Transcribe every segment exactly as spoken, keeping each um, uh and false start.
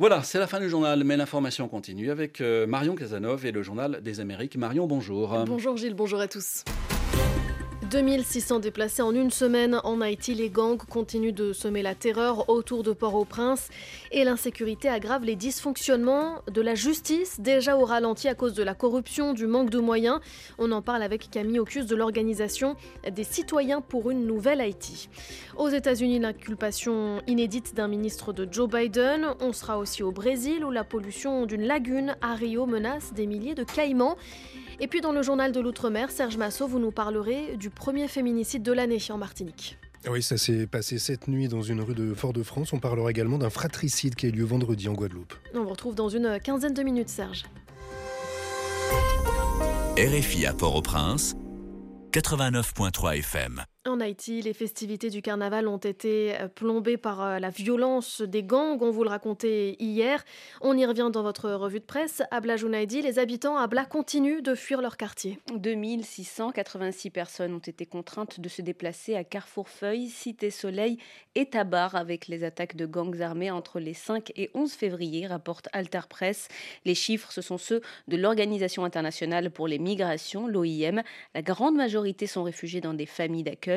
Voilà, c'est la fin du journal, mais l'information continue avec Marion Casanoff et le Journal des Amériques. Marion, bonjour. Bonjour Gilles, bonjour à tous. deux mille six cents déplacés en une semaine. En Haïti, les gangs continuent de semer la terreur autour de Port-au-Prince et l'insécurité aggrave les dysfonctionnements de la justice, déjà au ralenti à cause de la corruption, du manque de moyens. On en parle avec Camille Occius de l'organisation des citoyens pour une nouvelle Haïti. Aux États-Unis, l'inculpation inédite d'un ministre de Joe Biden. On sera aussi au Brésil où la pollution d'une lagune à Rio menace des milliers de caïmans. Et puis dans le journal de l'Outre-mer, Serge Massot, vous nous parlerez du premier féminicide de l'année en Martinique. Oui, ça s'est passé cette nuit dans une rue de Fort-de-France. On parlera également d'un fratricide qui a eu lieu vendredi en Guadeloupe. On vous retrouve dans une quinzaine de minutes, Serge. R F I à Port-au-Prince, quatre-vingt-neuf virgule trois F M. En Haïti, les festivités du carnaval ont été plombées par la violence des gangs, on vous le racontait hier. On y revient dans votre revue de presse. Abla Jounaïdi, les habitants à Abla continuent de fuir leur quartier. deux mille six cent quatre-vingt-six personnes ont été contraintes de se déplacer à Carrefour-Feuille, Cité-Soleil et Tabar avec les attaques de gangs armés entre les cinq et onze février, rapporte Alterpress. Les chiffres, ce sont ceux de l'Organisation internationale pour les migrations, l'O I M. La grande majorité sont réfugiés dans des familles d'accueil.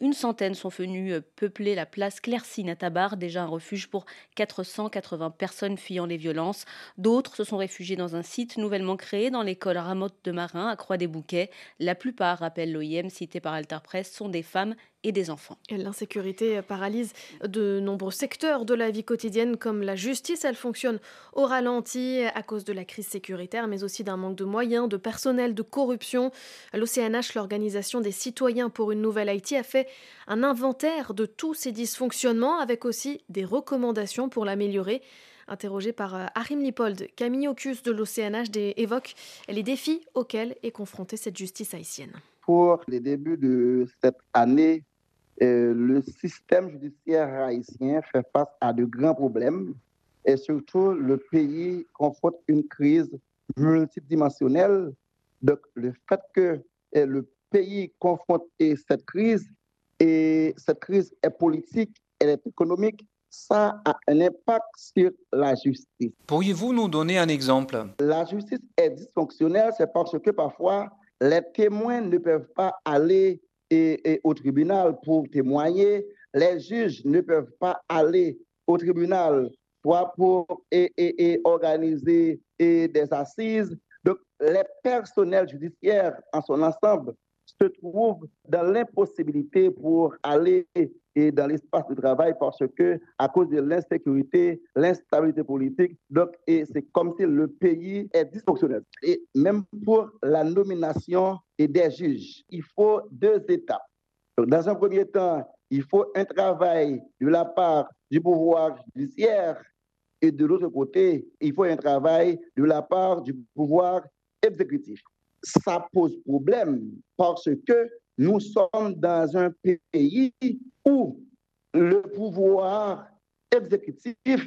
Une centaine sont venues peupler la place Clercine à Tabar, déjà un refuge pour quatre cent quatre-vingts personnes fuyant les violences. D'autres se sont réfugiés dans un site nouvellement créé dans l'école Ramotte de Marin à Croix-des-Bouquets. La plupart, rappelle l'O I M cité par Alterpress, sont des femmes et des enfants. L'insécurité paralyse de nombreux secteurs de la vie quotidienne comme la justice. Elle fonctionne au ralenti à cause de la crise sécuritaire, mais aussi d'un manque de moyens, de personnel, de corruption. L'O C N H, l'organisation des citoyens pour une nouvelle Haïti, a fait un inventaire de tous ces dysfonctionnements avec aussi des recommandations pour l'améliorer. Interrogé par Arim Nippold, Camille Occius de l'O C N H évoque les défis auxquels est confrontée cette justice haïtienne. Pour les débuts de cette année, Euh, le système judiciaire haïtien fait face à de grands problèmes et surtout le pays confronte une crise multidimensionnelle. Donc le fait que euh, le pays confronte cette crise, et cette crise est politique, elle est économique, ça a un impact sur la justice. Pourriez-vous nous donner un exemple ? La justice est dysfonctionnelle, c'est parce que parfois les témoins ne peuvent pas aller Et, et au tribunal pour témoigner. Les juges ne peuvent pas aller au tribunal pour, pour et, et, et organiser et des assises. Donc, les personnels judiciaires en son ensemble se trouvent dans l'impossibilité pour aller et dans l'espace de travail parce que, à cause de l'insécurité, l'instabilité politique, donc, et c'est comme si le pays est dysfonctionnel. Et même pour la nomination et des juges, il faut deux étapes. Donc, dans un premier temps, il faut un travail de la part du pouvoir judiciaire et de l'autre côté, il faut un travail de la part du pouvoir exécutif. Ça pose problème parce que nous sommes dans un pays où le pouvoir exécutif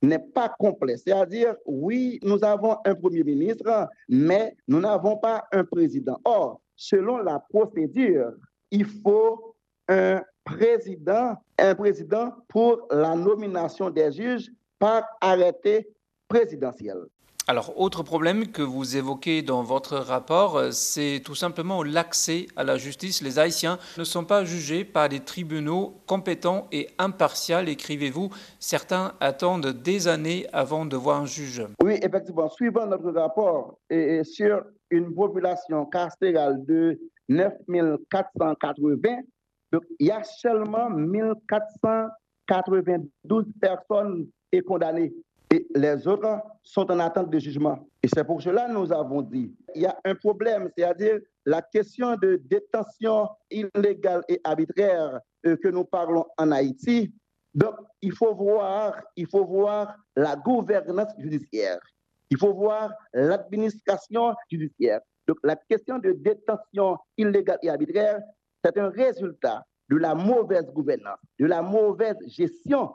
n'est pas complet. C'est-à-dire, oui, nous avons un premier ministre, mais nous n'avons pas un président. Or, selon la procédure, il faut un président, un président pour la nomination des juges par arrêté présidentiel. Alors, autre problème que vous évoquez dans votre rapport, c'est tout simplement l'accès à la justice. Les Haïtiens ne sont pas jugés par des tribunaux compétents et impartiaux, écrivez-vous. Certains attendent des années avant de voir un juge. Oui, effectivement. Suivant notre rapport, et sur une population carcérale de neuf mille quatre cent quatre-vingts, donc il y a seulement mille quatre cent quatre-vingt-douze personnes condamnées. Et les autres sont en attente de jugement. Et c'est pour cela que nous avons dit qu'il y a un problème, c'est-à-dire la question de détention illégale et arbitraire que nous parlons en Haïti. Donc, il faut voir, il faut voir la gouvernance judiciaire. Il faut voir l'administration judiciaire. Donc, la question de détention illégale et arbitraire, c'est un résultat de la mauvaise gouvernance, de la mauvaise gestion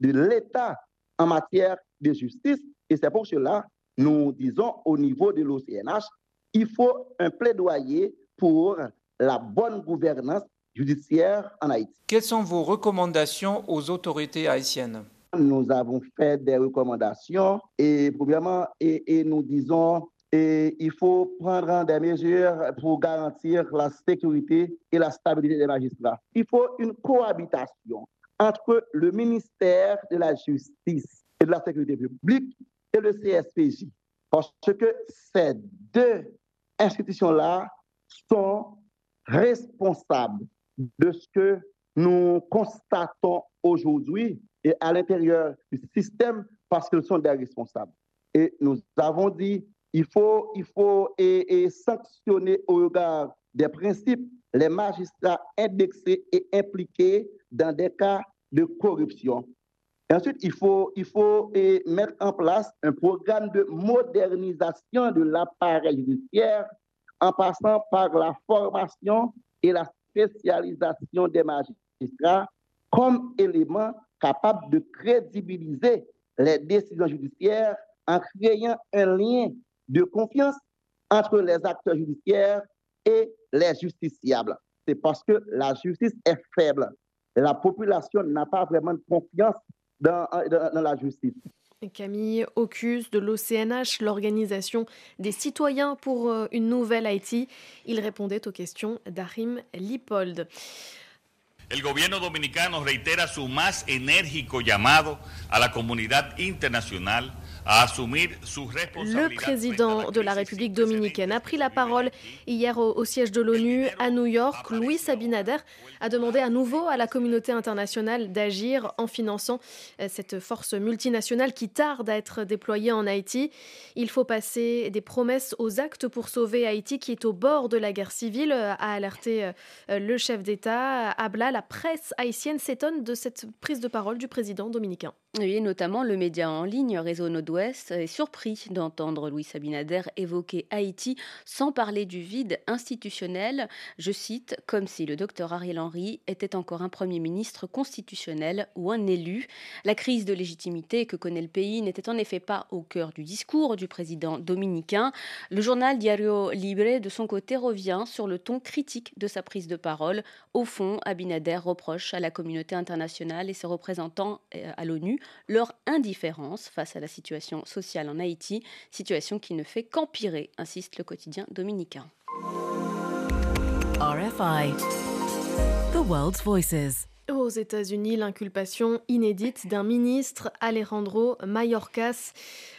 de l'État en matière de justice. Et c'est pour cela, nous disons au niveau de l'O C N H, il faut un plaidoyer pour la bonne gouvernance judiciaire en Haïti. Quelles sont vos recommandations aux autorités haïtiennes ? nous avons fait des recommandations et premièrement, et, et nous disons et il faut prendre des mesures pour garantir la sécurité et la stabilité des magistrats. Il faut une cohabitation entre le ministère de la Justice et de la Sécurité publique et le C S P J, parce que ces deux institutions-là sont responsables de ce que nous constatons aujourd'hui et à l'intérieur du système, parce qu'ils sont des responsables. Et nous avons dit Il faut, il faut et, et sanctionner au regard des principes les magistrats indexés et impliqués dans des cas de corruption. Et ensuite, il faut, il faut et mettre en place un programme de modernisation de l'appareil judiciaire en passant par la formation et la spécialisation des magistrats comme élément capable de crédibiliser les décisions judiciaires en créant un lien de confiance entre les acteurs judiciaires et les justiciables. C'est parce que la justice est faible. La population n'a pas vraiment de confiance dans, dans, dans la justice. Camille Occius de l'O C N H, l'Organisation des citoyens pour une nouvelle Haïti, il répondait aux questions d'Arim Nippold. El gobierno dominicano reitera su más enérgico llamado a la comunidad internacional à assumer sous responsabilité. Le président de la République dominicaine a pris la parole hier au, au siège de l'ONU à New York. Louis Abinader a demandé à nouveau à la communauté internationale d'agir en finançant cette force multinationale qui tarde à être déployée en Haïti. Il faut passer des promesses aux actes pour sauver Haïti qui est au bord de la guerre civile, a alerté le chef d'État. Abla, la presse haïtienne s'étonne de cette prise de parole du président dominicain. Oui, notamment le média en ligne Résonance Ouest est surpris d'entendre Louis Abinader évoquer Haïti sans parler du vide institutionnel, je cite, comme si le docteur Ariel Henry était encore un Premier ministre constitutionnel ou un élu. La crise de légitimité que connaît le pays n'était en effet pas au cœur du discours du président dominicain. Le journal Diario Libre, de son côté, revient sur le ton critique de sa prise de parole. Au fond, Abinader reproche à la communauté internationale et ses représentants à l'ONU leur indifférence face à la situation sociale en Haïti, situation qui ne fait qu'empirer, insiste le quotidien dominicain. R F I, The World's Voices. Aux États-Unis, l'inculpation inédite d'un ministre, Alejandro Mayorkas,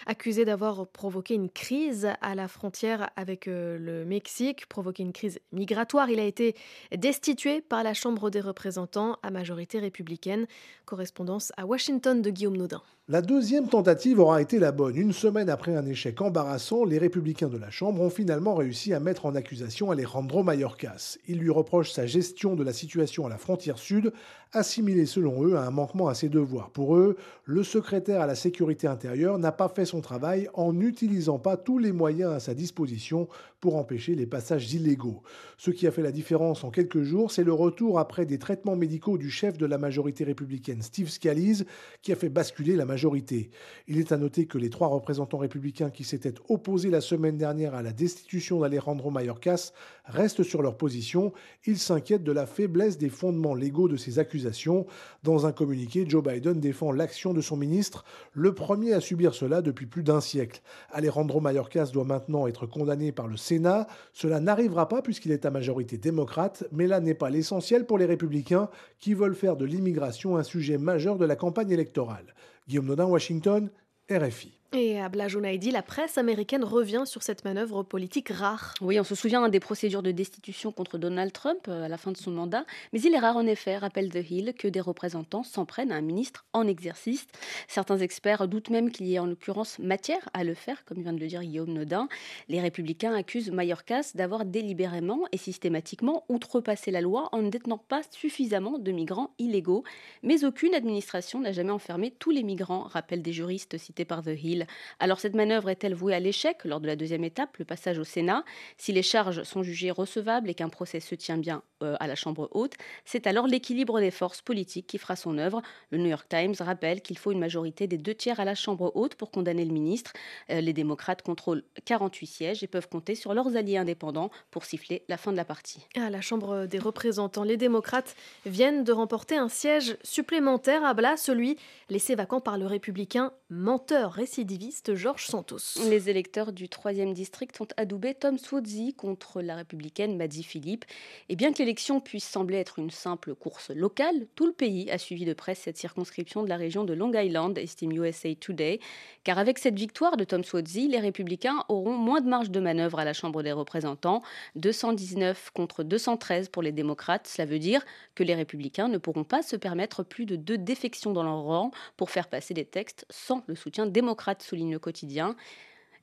accusé d'avoir provoqué une crise à la frontière avec le Mexique, provoqué une crise migratoire. Il a été destitué par la Chambre des représentants à majorité républicaine. Correspondance à Washington de Guillaume Naudin. La deuxième tentative aura été la bonne. Une semaine après un échec embarrassant, les républicains de la Chambre ont finalement réussi à mettre en accusation Alejandro Mayorkas. Ils lui reprochent sa gestion de la situation à la frontière sud, assimilé selon eux à un manquement à ses devoirs. Pour eux, le secrétaire à la sécurité intérieure n'a pas fait son travail en n'utilisant pas tous les moyens à sa disposition pour empêcher les passages illégaux. Ce qui a fait la différence en quelques jours, c'est le retour après des traitements médicaux du chef de la majorité républicaine, Steve Scalise, qui a fait basculer la majorité. Il est à noter que les trois représentants républicains qui s'étaient opposés la semaine dernière à la destitution d'Alejandro Mayorkas restent sur leur position. Ils s'inquiètent de la faiblesse des fondements légaux de ces accusations. Dans un communiqué, Joe Biden défend l'action de son ministre, le premier à subir cela depuis plus d'un siècle. Alejandro Mayorkas doit maintenant être condamné par le Sénat. Cela n'arrivera pas puisqu'il est à majorité démocrate, mais là n'est pas l'essentiel pour les républicains qui veulent faire de l'immigration un sujet majeur de la campagne électorale. Guillaume Naudin, Washington, R F I. Et Abla Jounaïdi, la presse américaine revient sur cette manœuvre politique rare. Oui, on se souvient des procédures de destitution contre Donald Trump à la fin de son mandat. Mais il est rare en effet, rappelle The Hill, que des représentants s'en prennent à un ministre en exercice. Certains experts doutent même qu'il y ait en l'occurrence matière à le faire, comme vient de le dire Guillaume Naudin. Les républicains accusent Mayorkas d'avoir délibérément et systématiquement outrepassé la loi en ne détenant pas suffisamment de migrants illégaux. Mais aucune administration n'a jamais enfermé tous les migrants, rappellent des juristes cités par The Hill. civile. Alors cette manœuvre est-elle vouée à l'échec lors de la deuxième étape, le passage au Sénat? Si les charges sont jugées recevables et qu'un procès se tient bien euh, à la Chambre haute, c'est alors l'équilibre des forces politiques qui fera son œuvre. Le New York Times rappelle qu'il faut une majorité des deux tiers à la Chambre haute pour condamner le ministre. Euh, les démocrates contrôlent quarante-huit sièges et peuvent compter sur leurs alliés indépendants pour siffler la fin de la partie. À la Chambre des représentants, les démocrates viennent de remporter un siège supplémentaire à Abla, celui laissé vacant par le républicain menteur récidiviste George Santos. Les électeurs du troisième district ont adoubé Tom Suozzi contre la républicaine Maddie Philippe. Et bien que l'élection puisse sembler être une simple course locale, tout le pays a suivi de près cette circonscription de la région de Long Island, estime U S A Today, car avec cette victoire de Tom Suozzi, les républicains auront moins de marge de manœuvre à la Chambre des représentants, deux cent dix-neuf contre deux cent treize pour les démocrates. Cela veut dire que les républicains ne pourront pas se permettre plus de deux défections dans leur rang pour faire passer des textes sans le soutien démocrate, souligne le quotidien.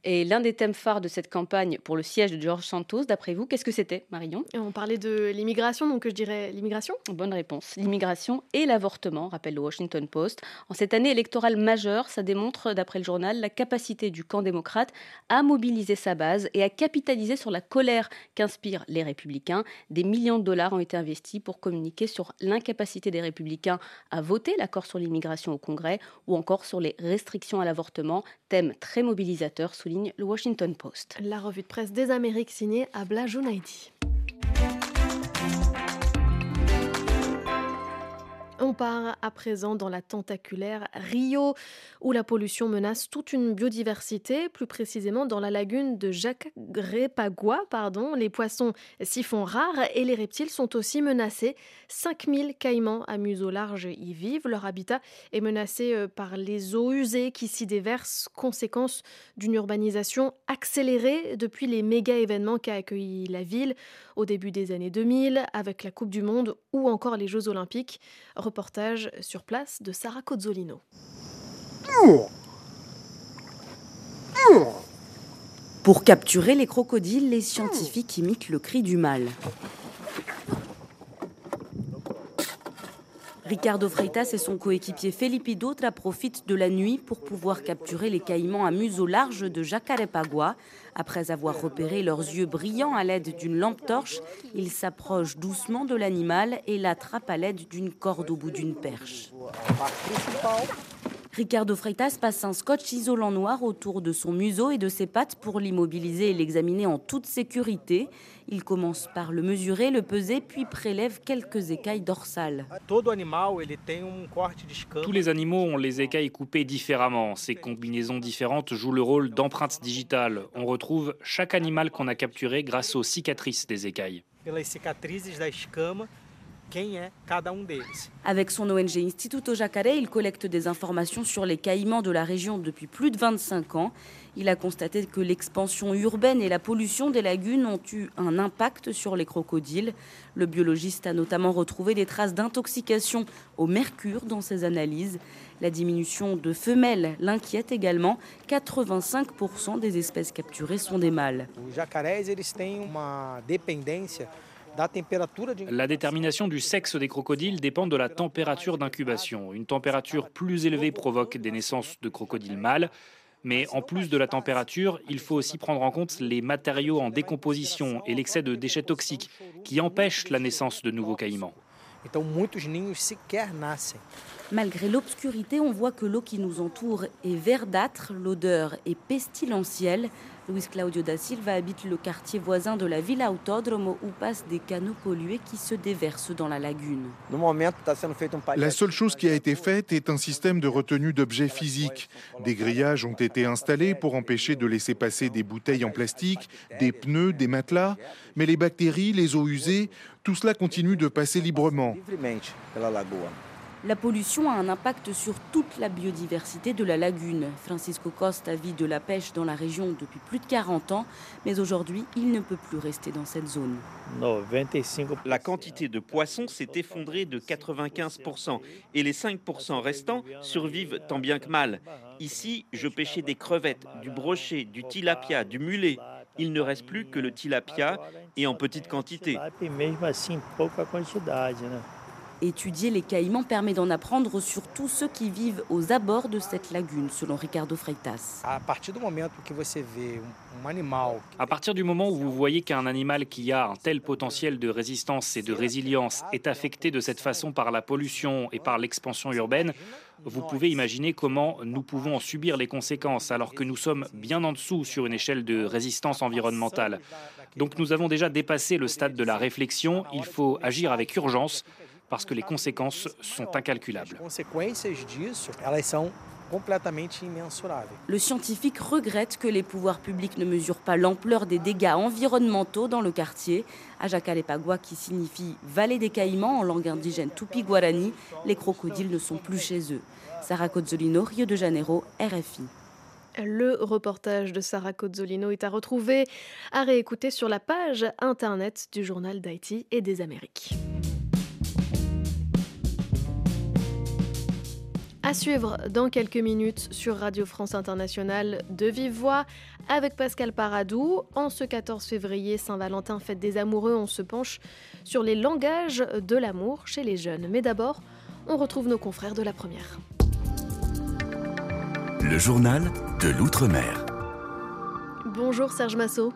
Et l'un des thèmes phares de cette campagne pour le siège de George Santos, d'après vous, qu'est-ce que c'était, Marion? On parlait de l'immigration, donc je dirais l'immigration. Bonne réponse. L'immigration et l'avortement, rappelle le Washington Post. En cette année électorale majeure, ça démontre, d'après le journal, la capacité du camp démocrate à mobiliser sa base et à capitaliser sur la colère qu'inspirent les républicains. Des millions de dollars ont été investis pour communiquer sur l'incapacité des républicains à voter l'accord sur l'immigration au Congrès ou encore sur les restrictions à l'avortement, thème très mobilisateur sous ligne le Washington Post. La revue de presse des Amériques signée Abla Jounaïdi. On part à présent dans la tentaculaire Rio, où la pollution menace toute une biodiversité, plus précisément dans la lagune de Jacarepaguá. Pardon. Les poissons s'y font rares et les reptiles sont aussi menacés. cinq mille caïmans à museau large y vivent. Leur habitat est menacé par les eaux usées qui s'y déversent, conséquence d'une urbanisation accélérée depuis les méga-événements qu'a accueilli la ville au début des années deux mille, avec la Coupe du Monde ou encore les Jeux Olympiques. Reportage sur place de Sarah Cozzolino. Pour capturer les crocodiles, les scientifiques imitent le cri du mâle. Ricardo Freitas et son coéquipier Felipe D'Otra profitent de la nuit pour pouvoir capturer les caïmans à museau large de Jacarepaguá. Après avoir repéré leurs yeux brillants à l'aide d'une lampe torche, ils s'approchent doucement de l'animal et l'attrapent à l'aide d'une corde au bout d'une perche. Ricardo Freitas passe un scotch isolant noir autour de son museau et de ses pattes pour l'immobiliser et l'examiner en toute sécurité. Il commence par le mesurer, le peser, puis prélève quelques écailles dorsales. Tous les animaux ont les écailles coupées différemment. Ces combinaisons différentes jouent le rôle d'empreintes digitales. On retrouve chaque animal qu'on a capturé grâce aux cicatrices des écailles. Avec son O N G Instituto Jacaré, il collecte des informations sur les caïmans de la région depuis plus de vingt-cinq ans. Il a constaté que l'expansion urbaine et la pollution des lagunes ont eu un impact sur les crocodiles. Le biologiste a notamment retrouvé des traces d'intoxication au mercure dans ses analyses. La diminution de femelles l'inquiète également. quatre-vingt-cinq pour cent des espèces capturées sont des mâles. Les jacarés ont une dépendance. La détermination du sexe des crocodiles dépend de la température d'incubation. Une température plus élevée provoque des naissances de crocodiles mâles. Mais en plus de la température, il faut aussi prendre en compte les matériaux en décomposition et l'excès de déchets toxiques qui empêchent la naissance de nouveaux caïmans. Malgré l'obscurité, on voit que l'eau qui nous entoure est verdâtre, l'odeur est pestilentielle. Luis Claudio da Silva habite le quartier voisin de la Villa Autódromo où passent des canaux pollués qui se déversent dans la lagune. La seule chose qui a été faite est un système de retenue d'objets physiques. Des grillages ont été installés pour empêcher de laisser passer des bouteilles en plastique, des pneus, des matelas. Mais les bactéries, les eaux usées, tout cela continue de passer librement. La pollution a un impact sur toute la biodiversité de la lagune. Francisco Costa vit de la pêche dans la région depuis plus de quarante ans, mais aujourd'hui, il ne peut plus rester dans cette zone. La quantité de poissons s'est effondrée de quatre-vingt-quinze pour cent et les cinq pour cent restants survivent tant bien que mal. Ici, je pêchais des crevettes, du brochet, du tilapia, du mulet. Il ne reste plus que le tilapia et en petite quantité. Étudier les caïmans permet d'en apprendre sur tous ceux qui vivent aux abords de cette lagune, selon Ricardo Freitas. À partir du moment où vous voyez qu'un animal qui a un tel potentiel de résistance et de résilience est affecté de cette façon par la pollution et par l'expansion urbaine, vous pouvez imaginer comment nous pouvons en subir les conséquences alors que nous sommes bien en dessous sur une échelle de résistance environnementale. Donc nous avons déjà dépassé le stade de la réflexion, il faut agir avec urgence parce que les conséquences sont incalculables. Le scientifique regrette que les pouvoirs publics ne mesurent pas l'ampleur des dégâts environnementaux dans le quartier. À Jacarepaguá, qui signifie « vallée des caïmans » en langue indigène Tupi-Guarani, les crocodiles ne sont plus chez eux. Sarah Cozzolino, Rio de Janeiro, R F I. Le reportage de Sarah Cozzolino est à retrouver, à réécouter sur la page Internet du Journal d'Haïti et des Amériques. À suivre dans quelques minutes sur Radio France Internationale de Vive Voix avec Pascal Paradou. En ce quatorze février, Saint-Valentin, fête des amoureux, on se penche sur les langages de l'amour chez les jeunes. Mais d'abord, on retrouve nos confrères de la première. Le journal de l'Outre-mer. Bonjour Serge Massot.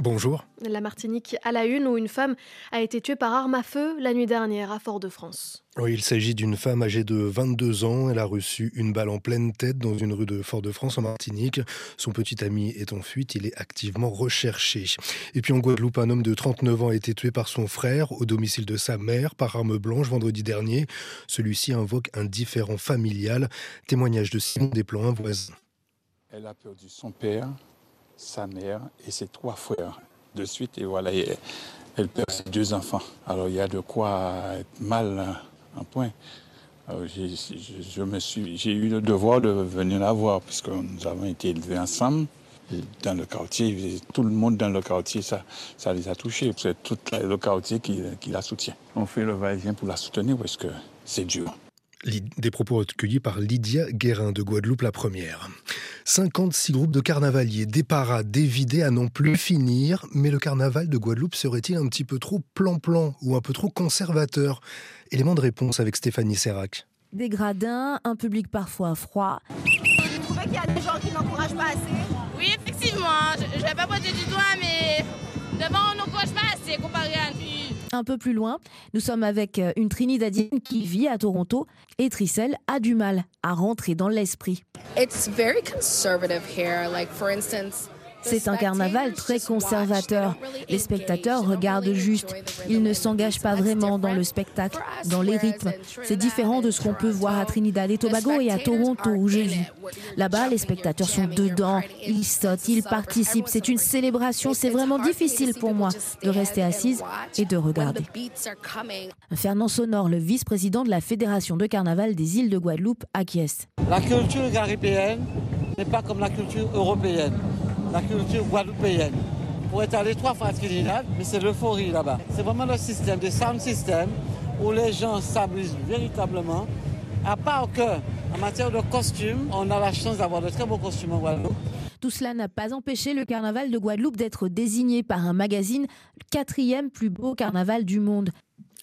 Bonjour. La Martinique à la une où une femme a été tuée par arme à feu la nuit dernière à Fort-de-France. Oui, il s'agit d'une femme âgée de vingt-deux ans. Elle a reçu une balle en pleine tête dans une rue de Fort-de-France en Martinique. Son petit ami est en fuite. Il est activement recherché. Et puis en Guadeloupe, un homme de trente-neuf ans a été tué par son frère au domicile de sa mère par arme blanche vendredi dernier. Celui-ci invoque un différend familial. Témoignage de Simon Desplan, un voisin. Elle a perdu son père, sa mère et ses trois frères de suite. Et voilà, elle perd ses deux enfants. Alors il y a de quoi être mal... Un point. Alors, j'ai, je, je me suis, j'ai eu le devoir de venir la voir parce que nous avons été élevés ensemble dans le quartier. Tout le monde dans le quartier, ça, ça les a touchés. C'est tout le quartier qui, qui la soutient. On fait le va-et-vient pour la soutenir parce que c'est dur. Des propos recueillis par Lydia Guérin de Guadeloupe la première. cinquante-six groupes de carnavaliers, des parades, des vidées à n'en plus finir. Mais le carnaval de Guadeloupe serait-il un petit peu trop plan-plan ou un peu trop conservateur ? Élément de réponse avec Stéphanie Serac. Des gradins, un public parfois froid. Vous trouvez qu'il y a des gens qui n'encouragent pas assez ? Oui, effectivement. Je ne vais pas poser du doigt, mais d'abord on n'encourage pas assez comparé à lui. Un peu plus loin, nous sommes avec une Trinidadienne qui vit à Toronto et Tricelle a du mal à rentrer dans l'esprit. C'est un carnaval très conservateur. Les spectateurs regardent juste. Ils ne s'engagent pas vraiment dans le spectacle, dans les rythmes. C'est différent de ce qu'on peut voir à Trinidad et Tobago et à Toronto où je vis. Là-bas, les spectateurs sont dedans. Ils sautent, ils participent. C'est une célébration. C'est vraiment difficile pour moi de rester assise et de regarder. Fernand Sonor, le vice-président de la Fédération de carnaval des îles de Guadeloupe, acquiesce. La culture caribéenne n'est pas comme la culture européenne. La culture guadeloupéenne. Pour étaler trois fois à Trinidad, mais c'est l'euphorie là-bas. C'est vraiment le système, le sound system, où les gens s'amusent véritablement. À part que, en matière de costumes, on a la chance d'avoir de très beaux costumes en Guadeloupe. Tout cela n'a pas empêché le carnaval de Guadeloupe d'être désigné par un magazine le quatrième plus beau carnaval du monde.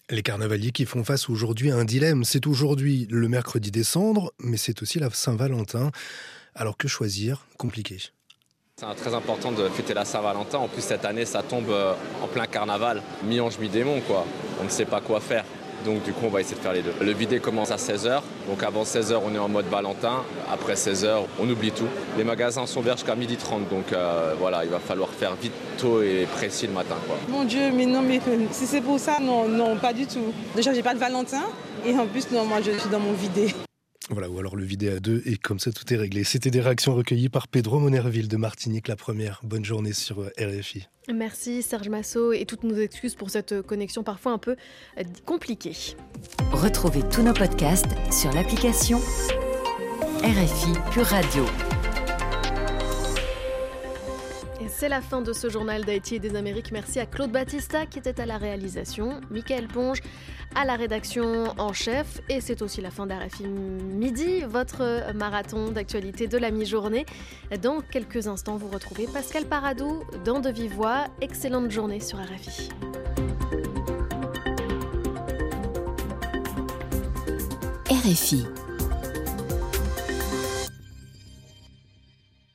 Les carnavaliers qui font face aujourd'hui à un dilemme. C'est aujourd'hui le mercredi décembre, mais c'est aussi la Saint-Valentin. Alors que choisir ? Compliqué. C'est très important de fêter la Saint-Valentin. En plus, cette année, ça tombe en plein carnaval. Mi-ange, mi-démon, quoi. On ne sait pas quoi faire. Donc, du coup, on va essayer de faire les deux. Le vidé commence à seize heures. Donc, avant seize heures, on est en mode Valentin. Après seize heures, on oublie tout. Les magasins sont ouverts jusqu'à midi trente. Donc, euh, voilà, il va falloir faire vite, tôt et précis le matin, quoi. Mon Dieu, mais non, mais si c'est pour ça, non, non, pas du tout. Déjà, j'ai pas de Valentin. Et en plus, non, moi, je suis dans mon vidé. Voilà, ou alors le vidé à deux, et comme ça tout est réglé. C'était des réactions recueillies par Pedro Monerville de Martinique la première. Bonne journée sur R F I. Merci Serge Massot et toutes nos excuses pour cette connexion parfois un peu compliquée. Retrouvez tous nos podcasts sur l'application R F I Pure Radio. C'est la fin de ce journal d'Haïti et des Amériques. Merci à Claude Batista qui était à la réalisation, Michael Ponge à la rédaction en chef. Et c'est aussi la fin d'R F I Midi, votre marathon d'actualité de la mi-journée. Dans quelques instants, vous retrouvez Pascal Paradou dans De Vive Voix. Excellente journée sur R F I. R F I.